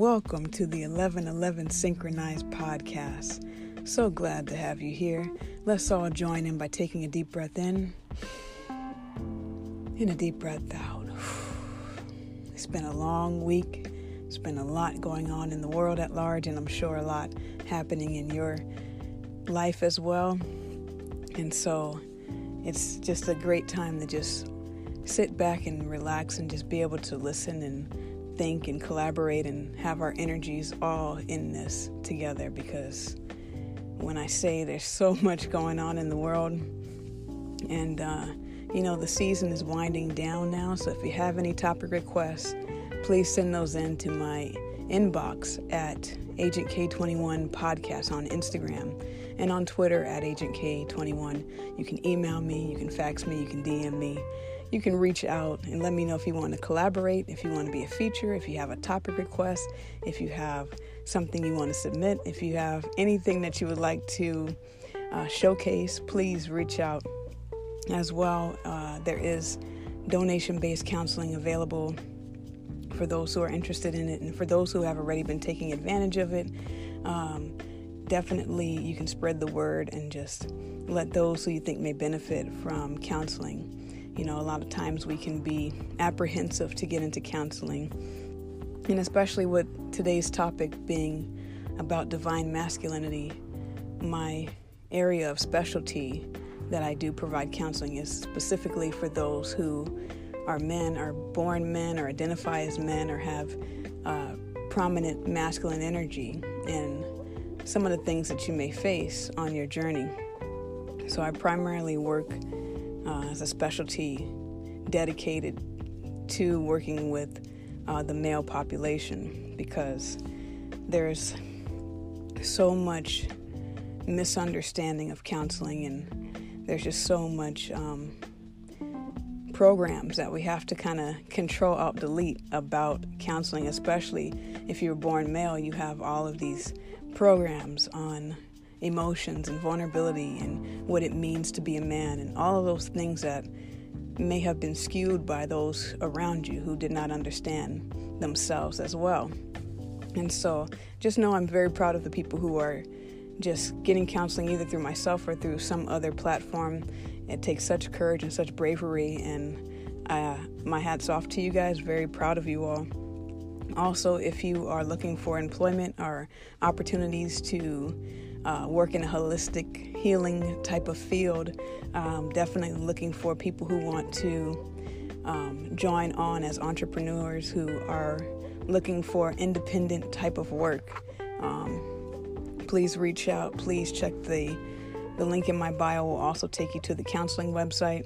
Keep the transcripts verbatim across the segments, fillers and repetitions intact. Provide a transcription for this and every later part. Welcome to the eleven eleven Synchronized Podcast. So glad to have you here. Let's all join in by taking a deep breath in and a deep breath out. It's been a long week. It's been a lot going on in the world at large, and I'm sure a lot happening in your life as well. And so it's just a great time to just sit back and relax and just be able to listen and think and collaborate and have our energies all in this together, because when I say there's so much going on in the world, and uh, you know, the season is winding down now, so if you have any topic requests, please send those in to my inbox at Agent K twenty-one Podcast on Instagram and on Twitter at Agent K twenty-one. You can email me, you can fax me, you can D M me. You can reach out and let me know if you want to collaborate, if you want to be a feature, if you have a topic request, if you have something you want to submit, if you have anything that you would like to uh, showcase, please reach out as well. Uh, there is donation-based counseling available for those who are interested in it, and for those who have already been taking advantage of it. Um, definitely you can spread the word and just let those who you think may benefit from counseling. You know, a lot of times we can be apprehensive to get into counseling, and especially with today's topic being about divine masculinity, my area of specialty that I do provide counseling is specifically for those who are men, are born men, or identify as men, or have uh, prominent masculine energy, and some of the things that you may face on your journey. So I primarily work Uh, as a specialty dedicated to working with uh, the male population, because there's so much misunderstanding of counseling, and there's just so much um, programs that we have to kind of control, alt, delete about counseling. Especially if you're born male, you have all of these programs on emotions and vulnerability and what it means to be a man, and all of those things that may have been skewed by those around you who did not understand themselves as well. And so just know I'm very proud of the people who are just getting counseling either through myself or through some other platform. It takes such courage and such bravery, and uh, my hat's off to you guys. Very proud of you all. Also, if you are looking for employment or opportunities to Uh, work in a holistic healing type of field, um, definitely looking for people who want to um, join on as entrepreneurs who are looking for independent type of work. Um, please reach out. Please check the the link in my bio. Will also take you to the counseling website.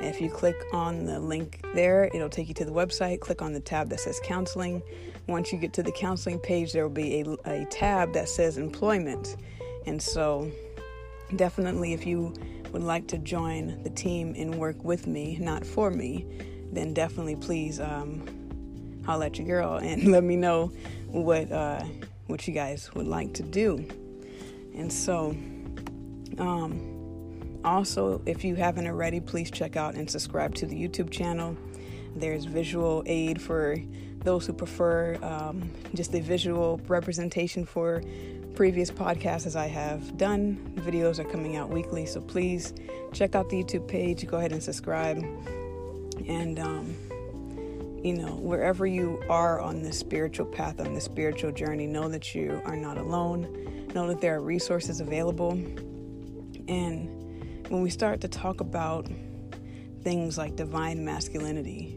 If you click on the link there, it'll take you to the website. Click on the tab that says counseling. Once you get to the counseling page, there will be a, a tab that says employment. And so definitely if you would like to join the team and work with me, not for me, then definitely please um, holler at your girl and let me know what uh, what you guys would like to do. And so um, also, if you haven't already, please check out and subscribe to the YouTube channel. There's visual aid for those who prefer um, just the visual representation for previous podcasts as I have done. Videos are coming out weekly, so please check out the YouTube page. Go ahead and subscribe. And, um, you know, wherever you are on this spiritual path, on this spiritual journey, know that you are not alone. Know that there are resources available. And when we start to talk about things like divine masculinity,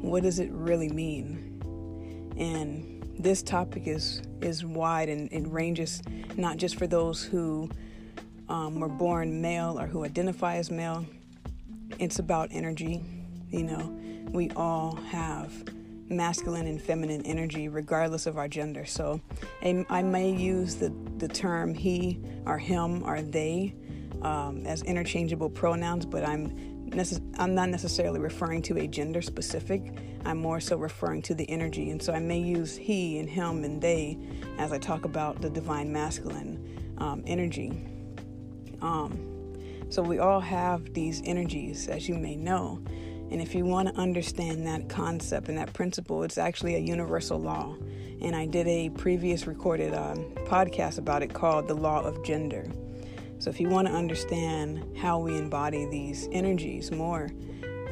what does it really mean? And this topic is is wide, and it ranges not just for those who um, were born male or who identify as male. It's about energy. You know, we all have masculine and feminine energy regardless of our gender. So I may use the, the term he or him or they um, as interchangeable pronouns, but I'm I'm not necessarily referring to a gender specific. I'm more so referring to the energy. And so I may use he and him and they as I talk about the divine masculine um, energy. Um, so we all have these energies, as you may know. And if you want to understand that concept and that principle, it's actually a universal law. And I did a previous recorded um, podcast about it called The Law of Gender. So if you want to understand how we embody these energies more,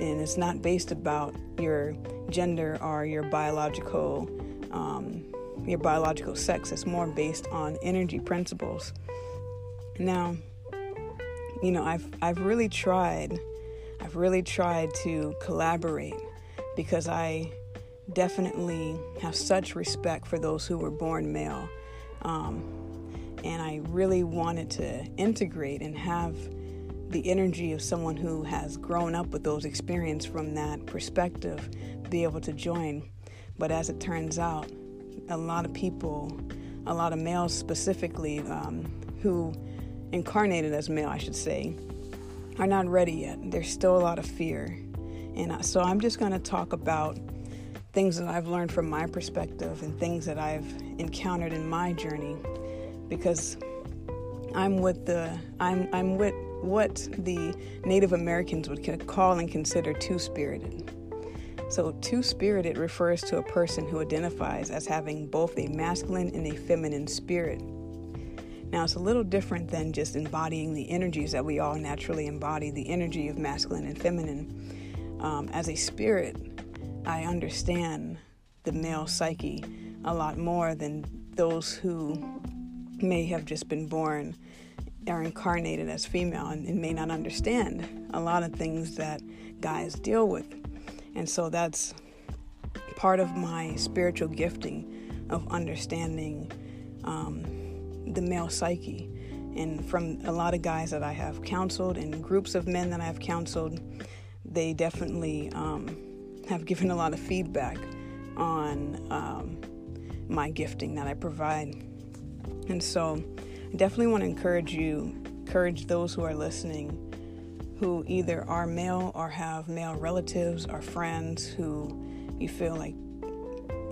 and it's not based about your gender or your biological um, your biological sex, it's more based on energy principles. Now, you know, I've I've really tried I've really tried to collaborate, because I definitely have such respect for those who were born male. Um, and I really wanted to integrate and have the energy of someone who has grown up with those experiences from that perspective be able to join. But as it turns out, a lot of people, a lot of males specifically, um, who incarnated as male, I should say, are not ready yet. There's still a lot of fear. And so I'm just going to talk about things that I've learned from my perspective and things that I've encountered in my journey, because I'm with the I'm I'm with what the Native Americans would call and consider two-spirited. So two-spirited refers to a person who identifies as having both a masculine and a feminine spirit. Now, it's a little different than just embodying the energies that we all naturally embody, the energy of masculine and feminine. Um, as a spirit, I understand the male psyche a lot more than those who may have just been born or incarnated as female and, and may not understand a lot of things that guys deal with. And so that's part of my spiritual gifting of understanding um the male psyche. And from a lot of guys that I have counseled and groups of men that I have counseled, they definitely um, have given a lot of feedback on um, my gifting that I provide. And so I definitely want to encourage you, encourage those who are listening who either are male or have male relatives or friends who you feel like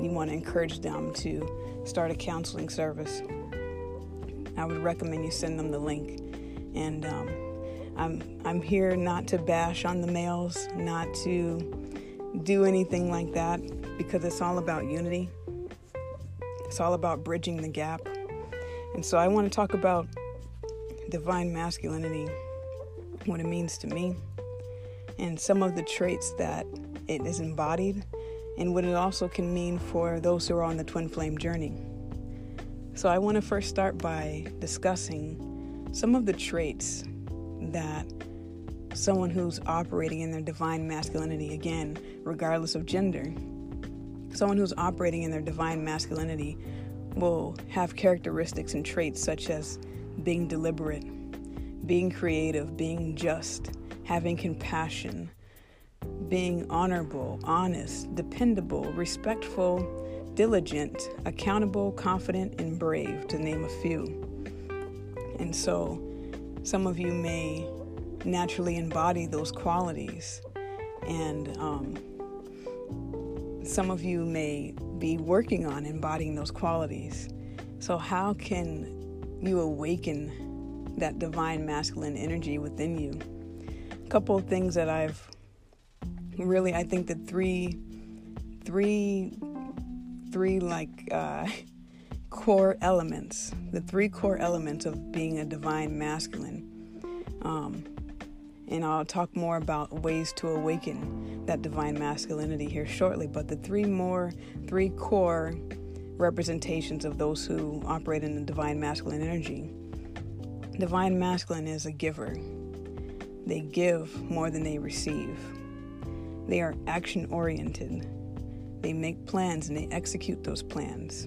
you want to encourage them to start a counseling service. I would recommend you send them the link. And um, I'm I'm here not to bash on the males, not to do anything like that, because it's all about unity. It's all about bridging the gap. And so I want to talk about divine masculinity, what it means to me, and some of the traits that it is embodied, and what it also can mean for those who are on the twin flame journey. So I want to first start by discussing some of the traits that someone who's operating in their divine masculinity, again, regardless of gender, someone who's operating in their divine masculinity will have characteristics and traits such as being deliberate, being creative, being just, having compassion, being honorable, honest, dependable, respectful, diligent, accountable, confident, and brave, to name a few. And so some of you may naturally embody those qualities, and um, some of you may be working on embodying those qualities. So how can you awaken that divine masculine energy within you? A couple of things that I've really, I think that three, three three like uh, core elements, the three core elements of being a divine masculine. Um, and I'll talk more about ways to awaken that divine masculinity here shortly. But the three more, three core representations of those who operate in the divine masculine energy. Divine masculine is a giver. They give more than they receive. They are action oriented. They make plans and they execute those plans.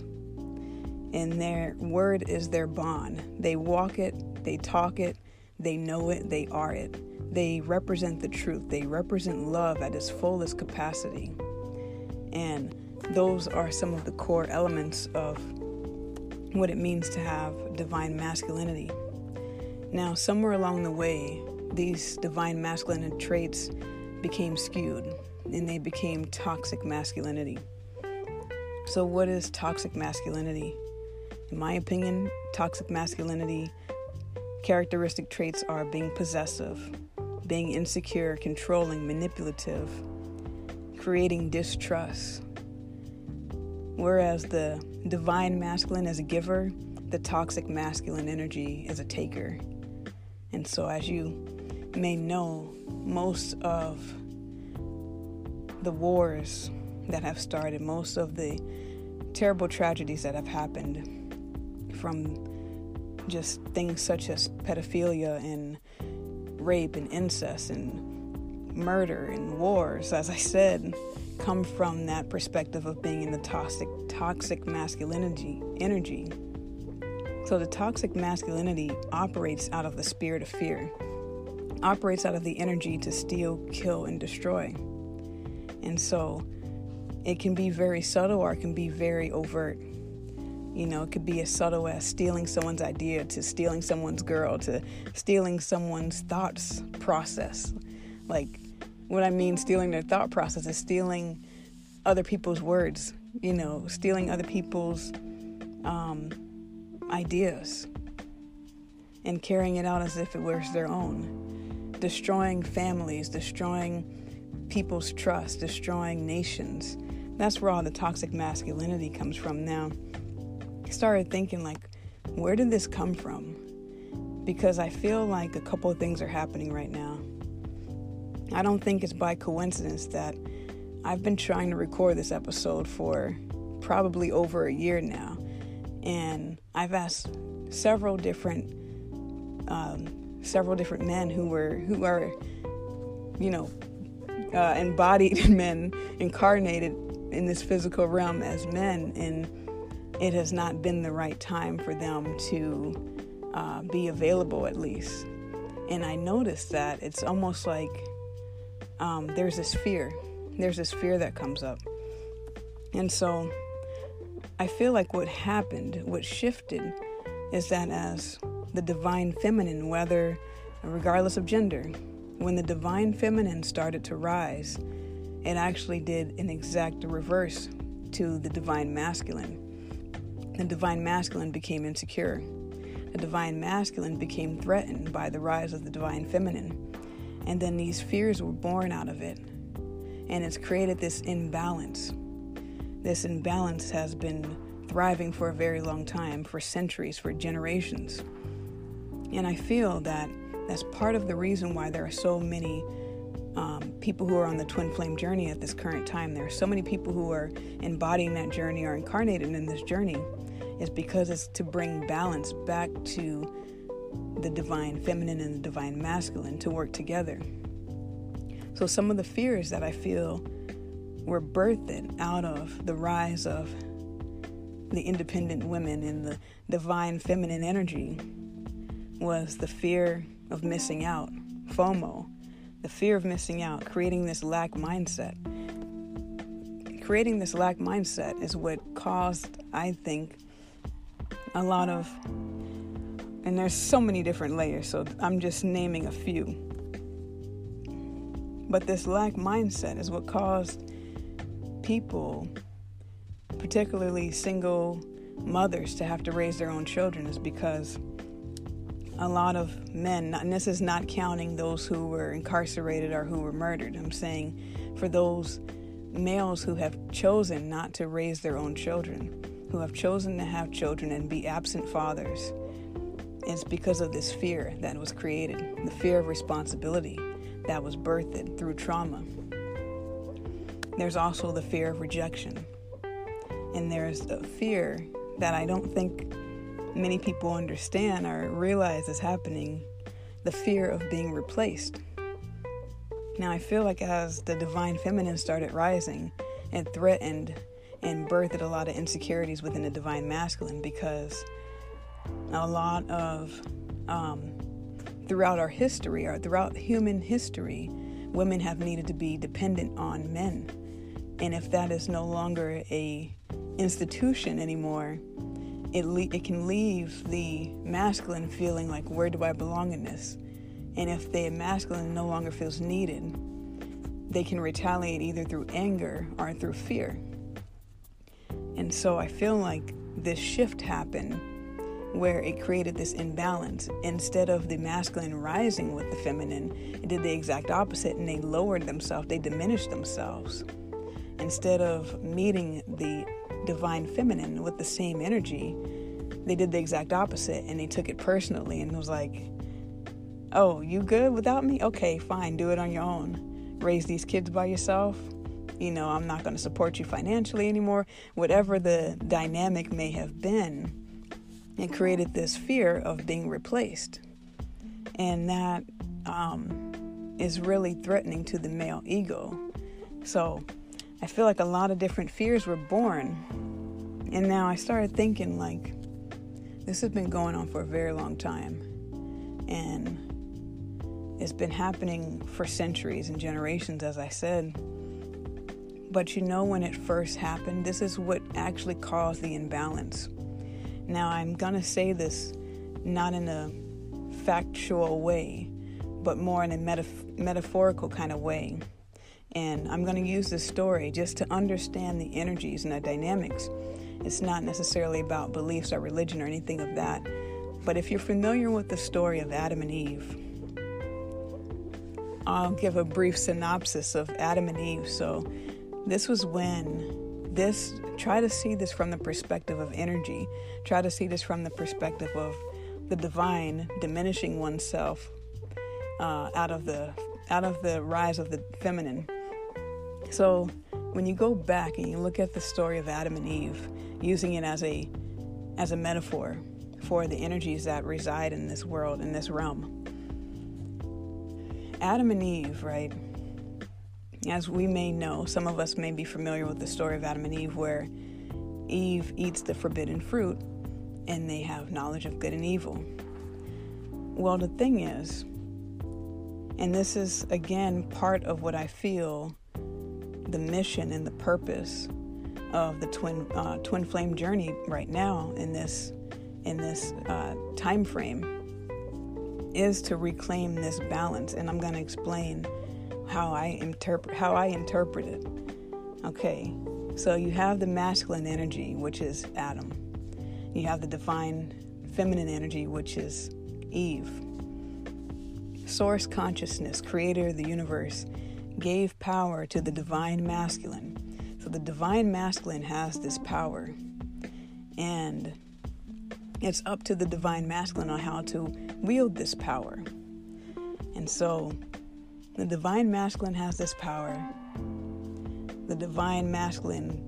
And their word is their bond. They walk it, they talk it, they know it, they are it. They represent the truth. They represent love at its fullest capacity. And those are some of the core elements of what it means to have divine masculinity. Now, somewhere along the way, these divine masculine traits became skewed, and they became toxic masculinity. So what is toxic masculinity? In my opinion, toxic masculinity characteristic traits are being possessive, being insecure, controlling, manipulative, creating distrust. Whereas the divine masculine is a giver, the toxic masculine energy is a taker. And so, as you may know, most of the wars that have started, most of the terrible tragedies that have happened from just things such as pedophilia and rape and incest and murder and wars, as I said, come from that perspective of being in the toxic toxic masculinity energy. So the toxic masculinity operates out of the spirit of fear, operates out of the energy to steal, kill, and destroy. And so it can be very subtle or it can be very overt. You know, it could be as subtle as stealing someone's idea to stealing someone's girl to stealing someone's thoughts process. Like, what I mean stealing their thought process is stealing other people's words, you know, stealing other people's um, ideas and carrying it out as if it were their own. Destroying families, destroying people's trust, destroying nations. That's where all the toxic masculinity comes from. Now, I started thinking, like, where did this come from? Because I feel like a couple of things are happening right now. I don't think it's by coincidence that I've been trying to record this episode for probably over a year now. And I've asked several different um, several different men who were who are, you know, uh, embodied men, incarnated in this physical realm as men. And it has not been the right time for them to uh, be available, at least. And I noticed that it's almost like Um, there's this fear. There's this fear that comes up. And so I feel like what happened, what shifted, is that as the divine feminine, whether, regardless of gender, when the divine feminine started to rise, it actually did an exact reverse to the divine masculine. The divine masculine became insecure. The divine masculine became threatened by the rise of the divine feminine. And then these fears were born out of it. And it's created this imbalance. This imbalance has been thriving for a very long time, for centuries, for generations. And I feel that that's part of the reason why there are so many um, people who are on the twin flame journey at this current time. There are so many people who are embodying that journey or incarnated in this journey. It's because it's to bring balance back to the divine feminine and the divine masculine to work together. So some of the fears that I feel were birthed out of the rise of the independent women and the divine feminine energy was the fear of missing out, FOMO, the fear of missing out, creating this lack mindset. Creating this lack mindset is what caused, I think, a lot of and there's so many different layers, so I'm just naming a few. But this lack mindset is what caused people, particularly single mothers, to have to raise their own children, is because a lot of men, and this is not counting those who were incarcerated or who were murdered. I'm saying for those males who have chosen not to raise their own children, who have chosen to have children and be absent fathers. It's because of this fear that was created, the fear of responsibility that was birthed through trauma. There's also the fear of rejection. And there's a fear that I don't think many people understand or realize is happening, the fear of being replaced. Now, I feel like as the divine feminine started rising, it threatened and birthed a lot of insecurities within the divine masculine because a lot of, um, throughout our history or throughout human history, women have needed to be dependent on men. And if that is no longer a institution anymore, it le- it can leave the masculine feeling like, where do I belong in this? And if the masculine no longer feels needed, they can retaliate either through anger or through fear. And so I feel like this shift happened where it created this imbalance. Instead of the masculine rising with the feminine, it did the exact opposite, and they lowered themselves, they diminished themselves. Instead of meeting the divine feminine with the same energy, they did the exact opposite, and they took it personally and was like, oh, you good without me? Okay, fine, do it on your own. Raise these kids by yourself. You know, I'm not going to support you financially anymore. Whatever the dynamic may have been, it created this fear of being replaced. And that um, is really threatening to the male ego. So I feel like a lot of different fears were born. And now I started thinking, like, this has been going on for a very long time. And it's been happening for centuries and generations, as I said. But you know, when it first happened, this is what actually caused the imbalance. Now, I'm going to say this not in a factual way, but more in a metaf- metaphorical kind of way. And I'm going to use this story just to understand the energies and the dynamics. It's not necessarily about beliefs or religion or anything of that. But if you're familiar with the story of Adam and Eve, I'll give a brief synopsis of Adam and Eve. So this was when this, try to see this from the perspective of energy. Try to see this from the perspective of the divine diminishing oneself uh, out of the out of the rise of the feminine. So when you go back and you look at the story of Adam and Eve, using it as a as a metaphor for the energies that reside in this world, in this realm. Adam and Eve, right? As we may know, some of us may be familiar with the story of Adam and Eve, where Eve eats the forbidden fruit and they have knowledge of good and evil. Well, the thing is, and this is, again, part of what I feel the mission and the purpose of the twin uh, twin flame journey right now in this in this uh, time frame, is to reclaim this balance. And I'm going to explain how I interpret how I interpret it. Okay, so you have the masculine energy, which is Adam. You have the divine feminine energy, which is Eve. Source consciousness, creator of the universe, gave power to the divine masculine. So the divine masculine has this power, and it's up to the divine masculine on how to wield this power. And so the divine masculine has this power. The divine masculine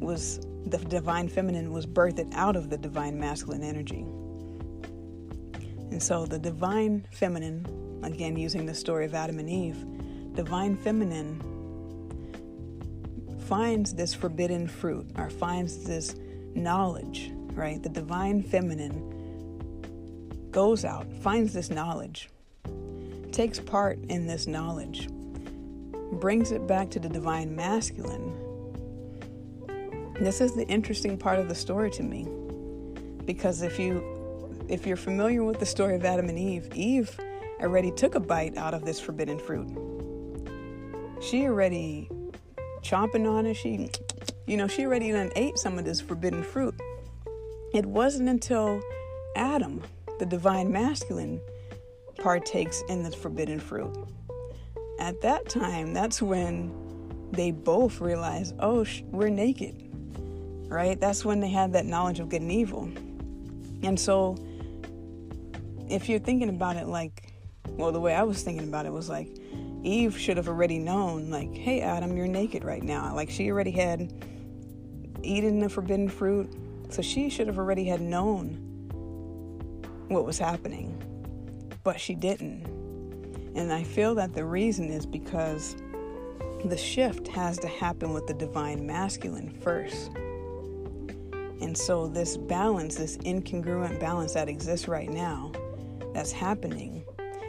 was, the divine feminine was birthed out of the divine masculine energy. And so the divine feminine, again using the story of Adam and Eve, divine feminine finds this forbidden fruit, or finds this knowledge, right? The divine feminine goes out, finds this knowledge, takes part in this knowledge, brings it back to the divine masculine. This is the interesting part of the story to me, because if you if you're familiar with the story of Adam and Eve, Eve already took a bite out of this forbidden fruit. She already chomping on it. She, you know, she already done ate some of this forbidden fruit. It wasn't until Adam, the divine masculine, partakes in the forbidden fruit. At that time, that's when they both realized, oh, sh- we're naked, right? That's when they had that knowledge of good and evil. And so if you're thinking about it like, well, the way I was thinking about it was like, Eve should have already known, like, hey, Adam, you're naked right now. Like, she already had eaten the forbidden fruit, so she should have already had known what was happening. But she didn't. And I feel that the reason is because the shift has to happen with the divine masculine first. And so this balance, this incongruent balance that exists right now, that's happening,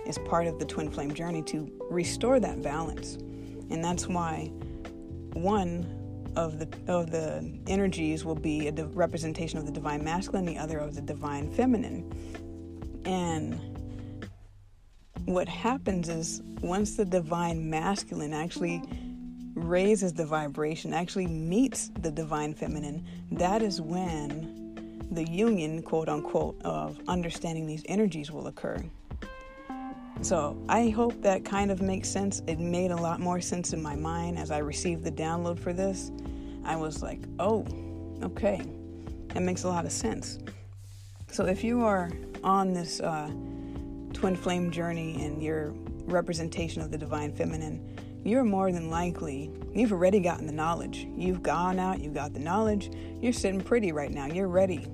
is part of the twin flame journey to restore that balance. And that's why one of the of the energies will be a di- representation of the divine masculine, the other of the divine feminine. And what happens is, once the divine masculine actually raises the vibration, actually meets the divine feminine, that is when the union, quote unquote, of understanding these energies will occur. So I hope that kind of makes sense. It made a lot more sense in my mind as I received the download for this. I was like, oh, okay, that makes a lot of sense. So if you are on this uh, twin flame journey and your representation of the divine feminine, you're more than likely, you've already gotten the knowledge. You've gone out, you got the knowledge, you're sitting pretty right now, you're ready.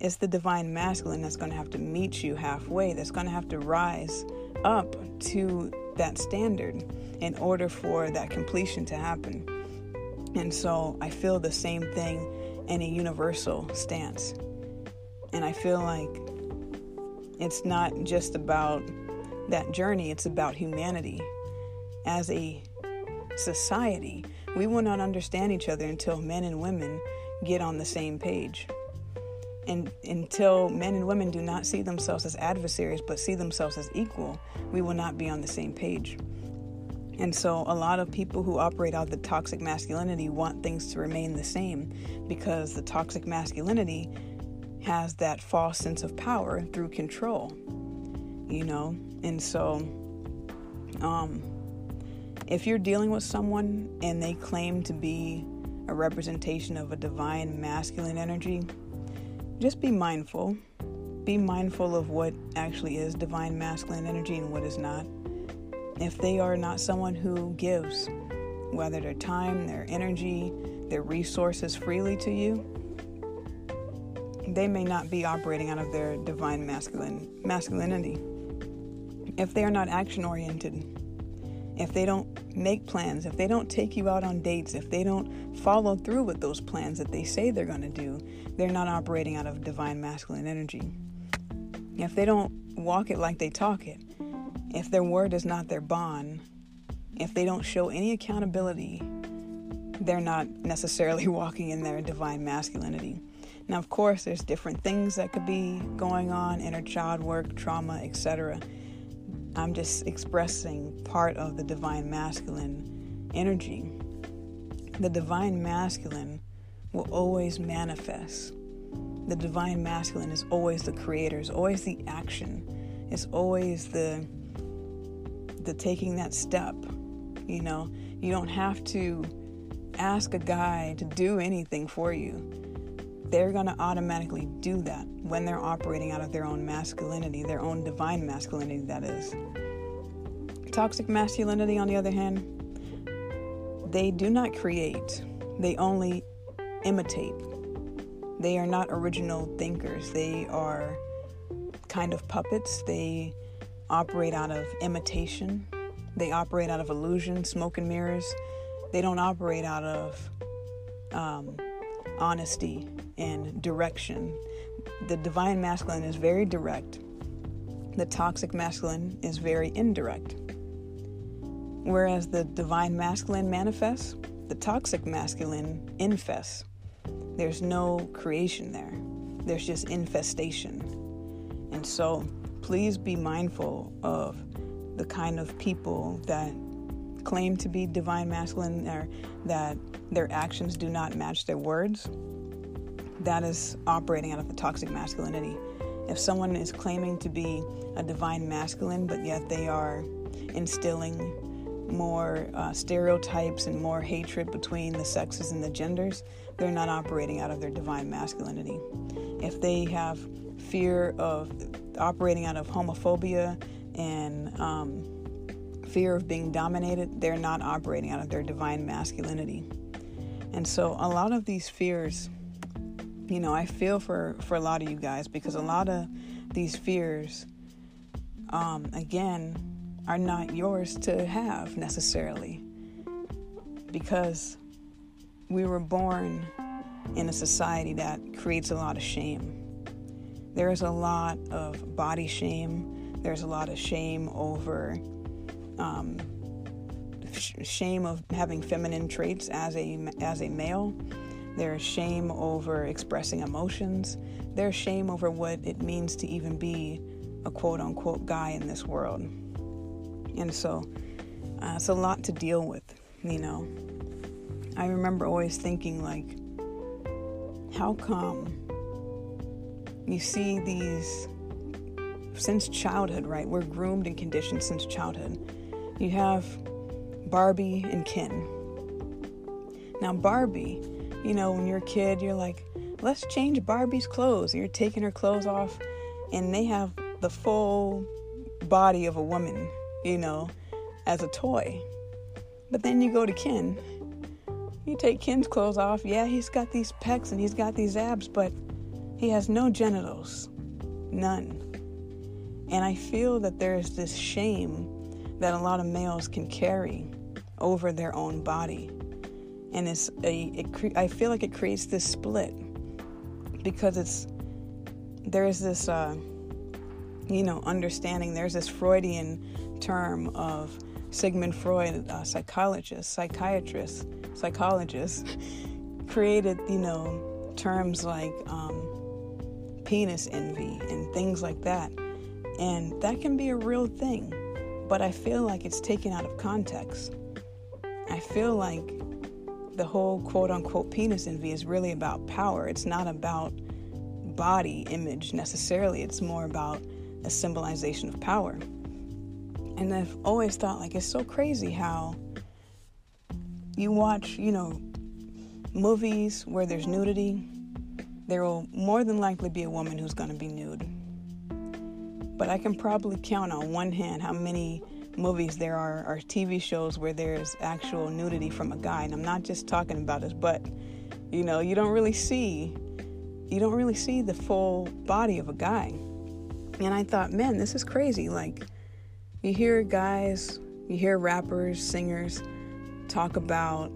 It's the divine masculine that's going to have to meet you halfway, that's going to have to rise up to that standard in order for that completion to happen. And so I feel the same thing in a universal stance. And I feel like it's not just about that journey, it's about humanity. As a society, we will not understand each other until men and women get on the same page. And until men and women do not see themselves as adversaries, but see themselves as equal, we will not be on the same page. And so a lot of people who operate out of the toxic masculinity want things to remain the same, because the toxic masculinity has that false sense of power through control, you know? And so um, if you're dealing with someone and they claim to be a representation of a divine masculine energy, just be mindful. Be mindful of what actually is divine masculine energy and what is not. If they are not someone who gives, whether their time, their energy, their resources freely to you, they may not be operating out of their divine masculine masculinity. If they are not action-oriented, if they don't make plans, if they don't take you out on dates, if they don't follow through with those plans that they say they're going to do, they're not operating out of divine masculine energy. If they don't walk it like they talk it, if their word is not their bond, if they don't show any accountability, they're not necessarily walking in their divine masculinity. Now, of course, there's different things that could be going on, inner child work, trauma, et cetera. I'm just expressing part of the divine masculine energy. The divine masculine will always manifest. The divine masculine is always the creator, is always the action. It's always the the taking that step, you know. You don't have to ask a guy to do anything for you. They're going to automatically do that when they're operating out of their own masculinity, their own divine masculinity, that is. Toxic masculinity, on the other hand, they do not create. They only imitate. They are not original thinkers. They are kind of puppets. They operate out of imitation. They operate out of illusion, smoke and mirrors. They don't operate out of um, honesty and direction. The divine masculine is very direct. The toxic masculine is very indirect. Whereas the divine masculine manifests, the toxic masculine infests. There's no creation there. There's just infestation. And so please be mindful of the kind of people that claim to be divine masculine, or that their actions do not match their words. That is operating out of the toxic masculinity. If someone is claiming to be a divine masculine, but yet they are instilling more uh, stereotypes and more hatred between the sexes and the genders, they're not operating out of their divine masculinity. If they have fear of operating out of homophobia and um, fear of being dominated, they're not operating out of their divine masculinity. And so a lot of these fears, you know, I feel for, for a lot of you guys, because a lot of these fears, um, again, are not yours to have necessarily, because we were born in a society that creates a lot of shame. There is a lot of body shame. There's a lot of shame over um, sh- shame of having feminine traits as a as a male. There's shame over expressing emotions. There's shame over what it means to even be a quote-unquote guy in this world. And so uh, it's a lot to deal with, you know. I remember always thinking, like, how come You see these since childhood, right? We're groomed and conditioned since childhood. You have Barbie and Ken. Now, Barbie, you know, when you're a kid, you're like, let's change Barbie's clothes. You're taking her clothes off, and they have the full body of a woman, you know, as a toy. But then you go to Ken. You take Ken's clothes off. Yeah, he's got these pecs and he's got these abs, but he has no genitals. None. And I feel that there's this shame that a lot of males can carry over their own body. And it's a, it cre- I feel like it creates this split, because it's, there's this, uh, you know, understanding. There's this Freudian term of Sigmund Freud, a psychologist, psychiatrist, psychologist, created, you know, terms like um, penis envy and things like that. And that can be a real thing, but I feel like it's taken out of context. I feel like the whole quote-unquote penis envy is really about power. It's not about body image necessarily. It's more about a symbolization of power. And I've always thought, like, it's so crazy how you watch, you know, movies where there's nudity. There will more than likely be a woman who's going to be nude. But I can probably count on one hand how many movies there are, or T V shows, where there's actual nudity from a guy. And I'm not just talking about his butt. You know, you don't really see, you don't really see the full body of a guy. And I thought, man, this is crazy. Like, you hear guys, you hear rappers, singers talk about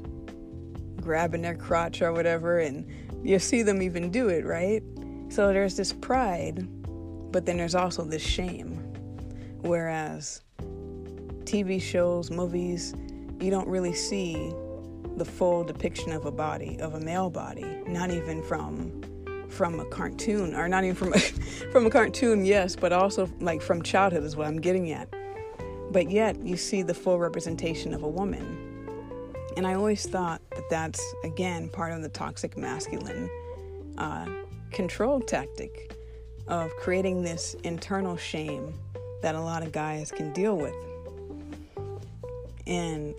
grabbing their crotch or whatever, and you see them even do it, right? So there's this pride, but then there's also this shame. Whereas T V shows, movies, you don't really see the full depiction of a body, of a male body, not even from from a cartoon, or not even from a, from a cartoon, yes, but also like from childhood is what I'm getting at. But yet you see the full representation of a woman. And I always thought that that's, again, part of the toxic masculine uh, control tactic of creating this internal shame that a lot of guys can deal with. And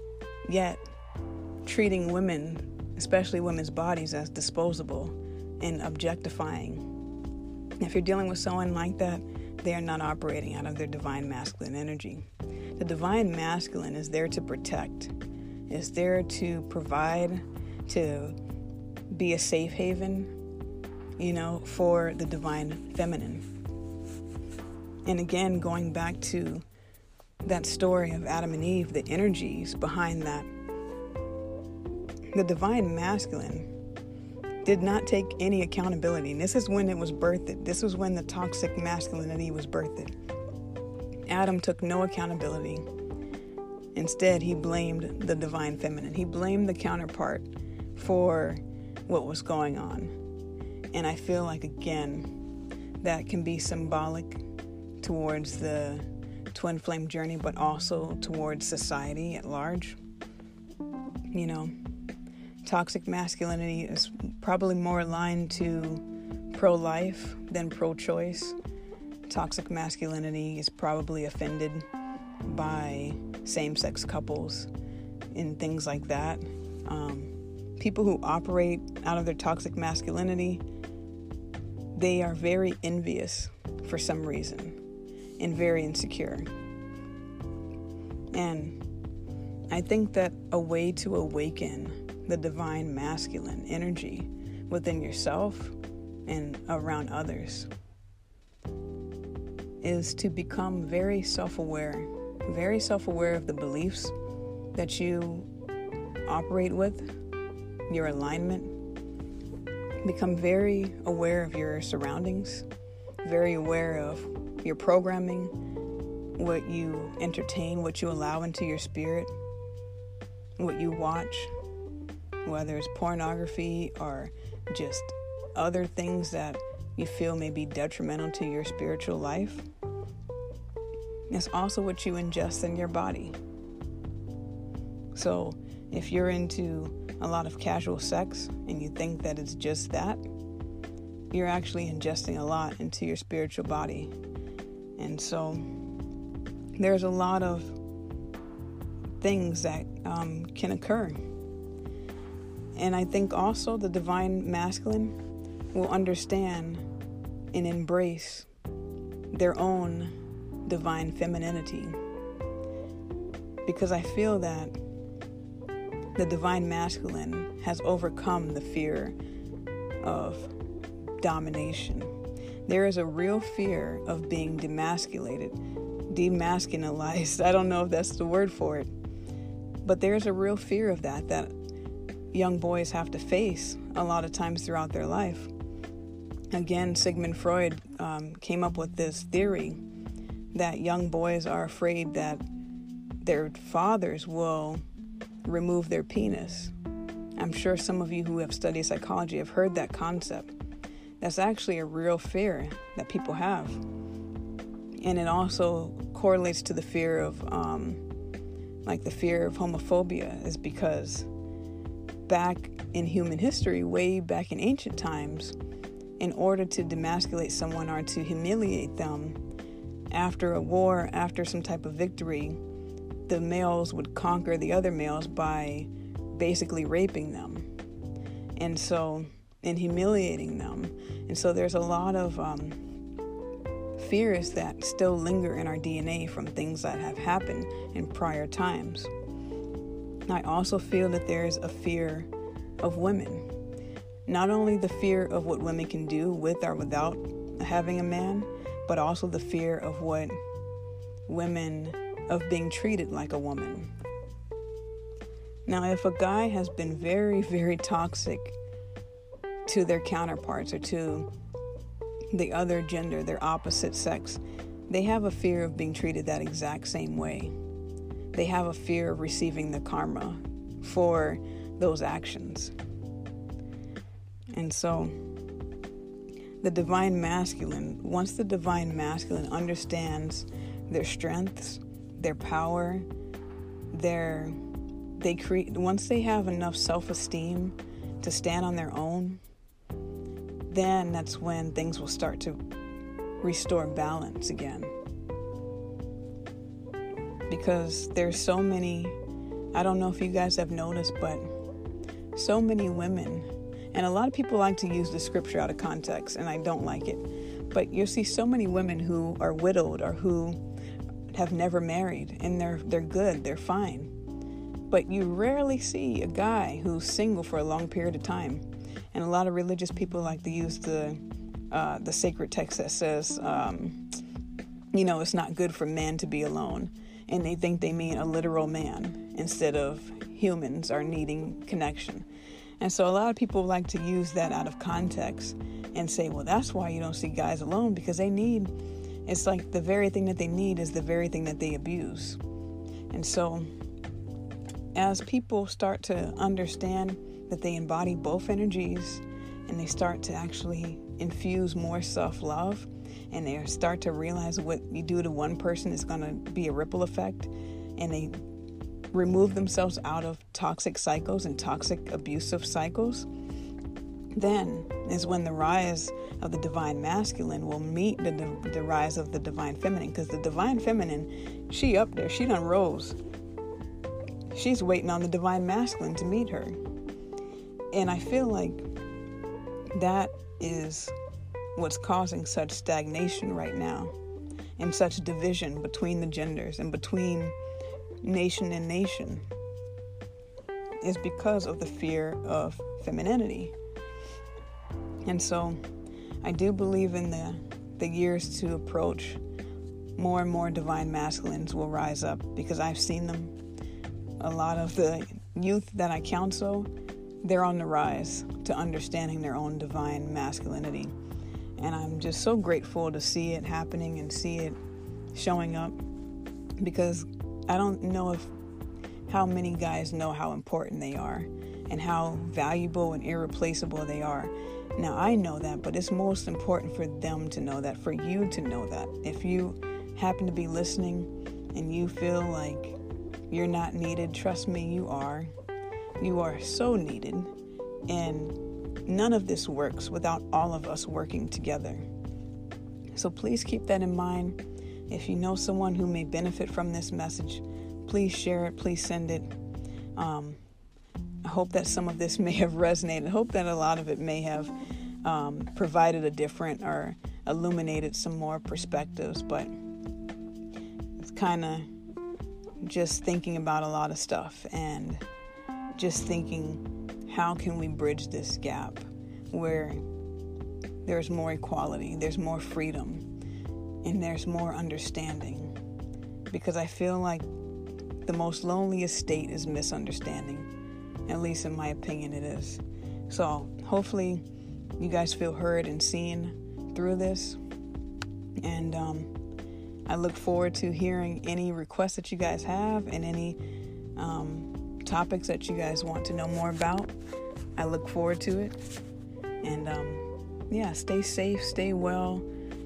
yet, treating women, especially women's bodies, as disposable and objectifying. If you're dealing with someone like that, they are not operating out of their divine masculine energy. The divine masculine is there to protect, is there to provide, to be a safe haven, you know, for the divine feminine. And again, going back to that story of Adam and Eve, the energies behind that. The divine masculine did not take any accountability. And this is when it was birthed. This was when the toxic masculinity was birthed. Adam took no accountability. Instead, he blamed the divine feminine. He blamed the counterpart for what was going on. And I feel like, again, that can be symbolic towards the twin flame journey, but also towards society at large. You know, toxic masculinity is probably more aligned to pro-life than pro-choice. Toxic masculinity is probably offended by same-sex couples and things like that. Um, people who operate out of their toxic masculinity, they are very envious for some reason, and very insecure. And I think that a way to awaken the divine masculine energy within yourself and around others is to become very self-aware, very self-aware of the beliefs that you operate with, your alignment. Become very aware of your surroundings, very aware of your programming, what you entertain, what you allow into your spirit, what you watch, whether it's pornography or just other things that you feel may be detrimental to your spiritual life. It's also what you ingest in your body. So if you're into a lot of casual sex and you think that it's just that, you're actually ingesting a lot into your spiritual body. And so there's a lot of things that um, can occur. And I think also the divine masculine will understand and embrace their own divine femininity. Because I feel that the divine masculine has overcome the fear of domination. There is a real fear of being demasculated, demasculinized. I don't know if that's the word for it. But there is a real fear of that, that young boys have to face a lot of times throughout their life. Again, Sigmund Freud um, came up with this theory that young boys are afraid that their fathers will remove their penis. I'm sure some of you who have studied psychology have heard that concept. That's actually a real fear that people have. And it also correlates to the fear of, um, like the fear of homophobia, is because back in human history, way back in ancient times, in order to demasculate someone or to humiliate them, after a war, after some type of victory, the males would conquer the other males by basically raping them. And so, and humiliating them. And so there's a lot of um, fears that still linger in our D N A from things that have happened in prior times. I also feel that there's a fear of women. Not only the fear of what women can do with or without having a man, but also the fear of what women, of being treated like a woman. Now, if a guy has been very, very toxic to their counterparts or to the other gender, their opposite sex, they have a fear of being treated that exact same way. They have a fear of receiving the karma for those actions. And so the divine masculine, once the divine masculine understands their strengths, their power, their they create once they have enough self-esteem to stand on their own, then that's when things will start to restore balance again. Because there's so many, I don't know if you guys have noticed, but so many women, and a lot of people like to use the scripture out of context, and I don't like it, but you'll see so many women who are widowed or who have never married, and they're they're good, they're fine. But you rarely see a guy who's single for a long period of time. And a lot of religious people like to use the uh, the sacred text that says, um, you know, it's not good for man to be alone. And they think they mean a literal man instead of humans are needing connection. And so a lot of people like to use that out of context and say, well, that's why you don't see guys alone, because they need, it's like the very thing that they need is the very thing that they abuse. And so as people start to understand that they embody both energies and they start to actually infuse more self-love and they start to realize what you do to one person is going to be a ripple effect, and they remove themselves out of toxic cycles and toxic abusive cycles, then is when the rise of the divine masculine will meet the, the, the rise of the divine feminine. Because the divine feminine, she up there, she done rose. She's waiting on the divine masculine to meet her. And I feel like that is what's causing such stagnation right now and such division between the genders and between nation and nation, is because of the fear of femininity. And so I do believe in the, the years to approach, more and more divine masculines will rise up, because I've seen them. A lot of the youth that I counsel, they're on the rise to understanding their own divine masculinity. And I'm just so grateful to see it happening and see it showing up, because I don't know if how many guys know how important they are and how valuable and irreplaceable they are. Now, I know that, but it's most important for them to know that, for you to know that. If you happen to be listening and you feel like you're not needed, trust me, you are. You are so needed. And None of this works without all of us working together. So please keep that in mind. If you know someone who may benefit from this message, please share it, please send it. Um, I hope that some of this may have resonated. I hope that a lot of it may have um, provided a different or illuminated some more perspectives, but it's kind of just thinking about a lot of stuff and just thinking, how can we bridge this gap where there's more equality, there's more freedom, and there's more understanding? Because I feel like the most loneliest state is misunderstanding, at least in my opinion it is. So hopefully you guys feel heard and seen through this, and um I look forward to hearing any requests that you guys have and any um, topics that you guys want to know more about. I look forward to it. And um, yeah, stay safe, stay well.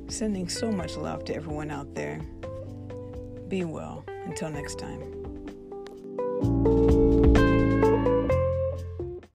Sending so much love to everyone out there. Be well. Until next time.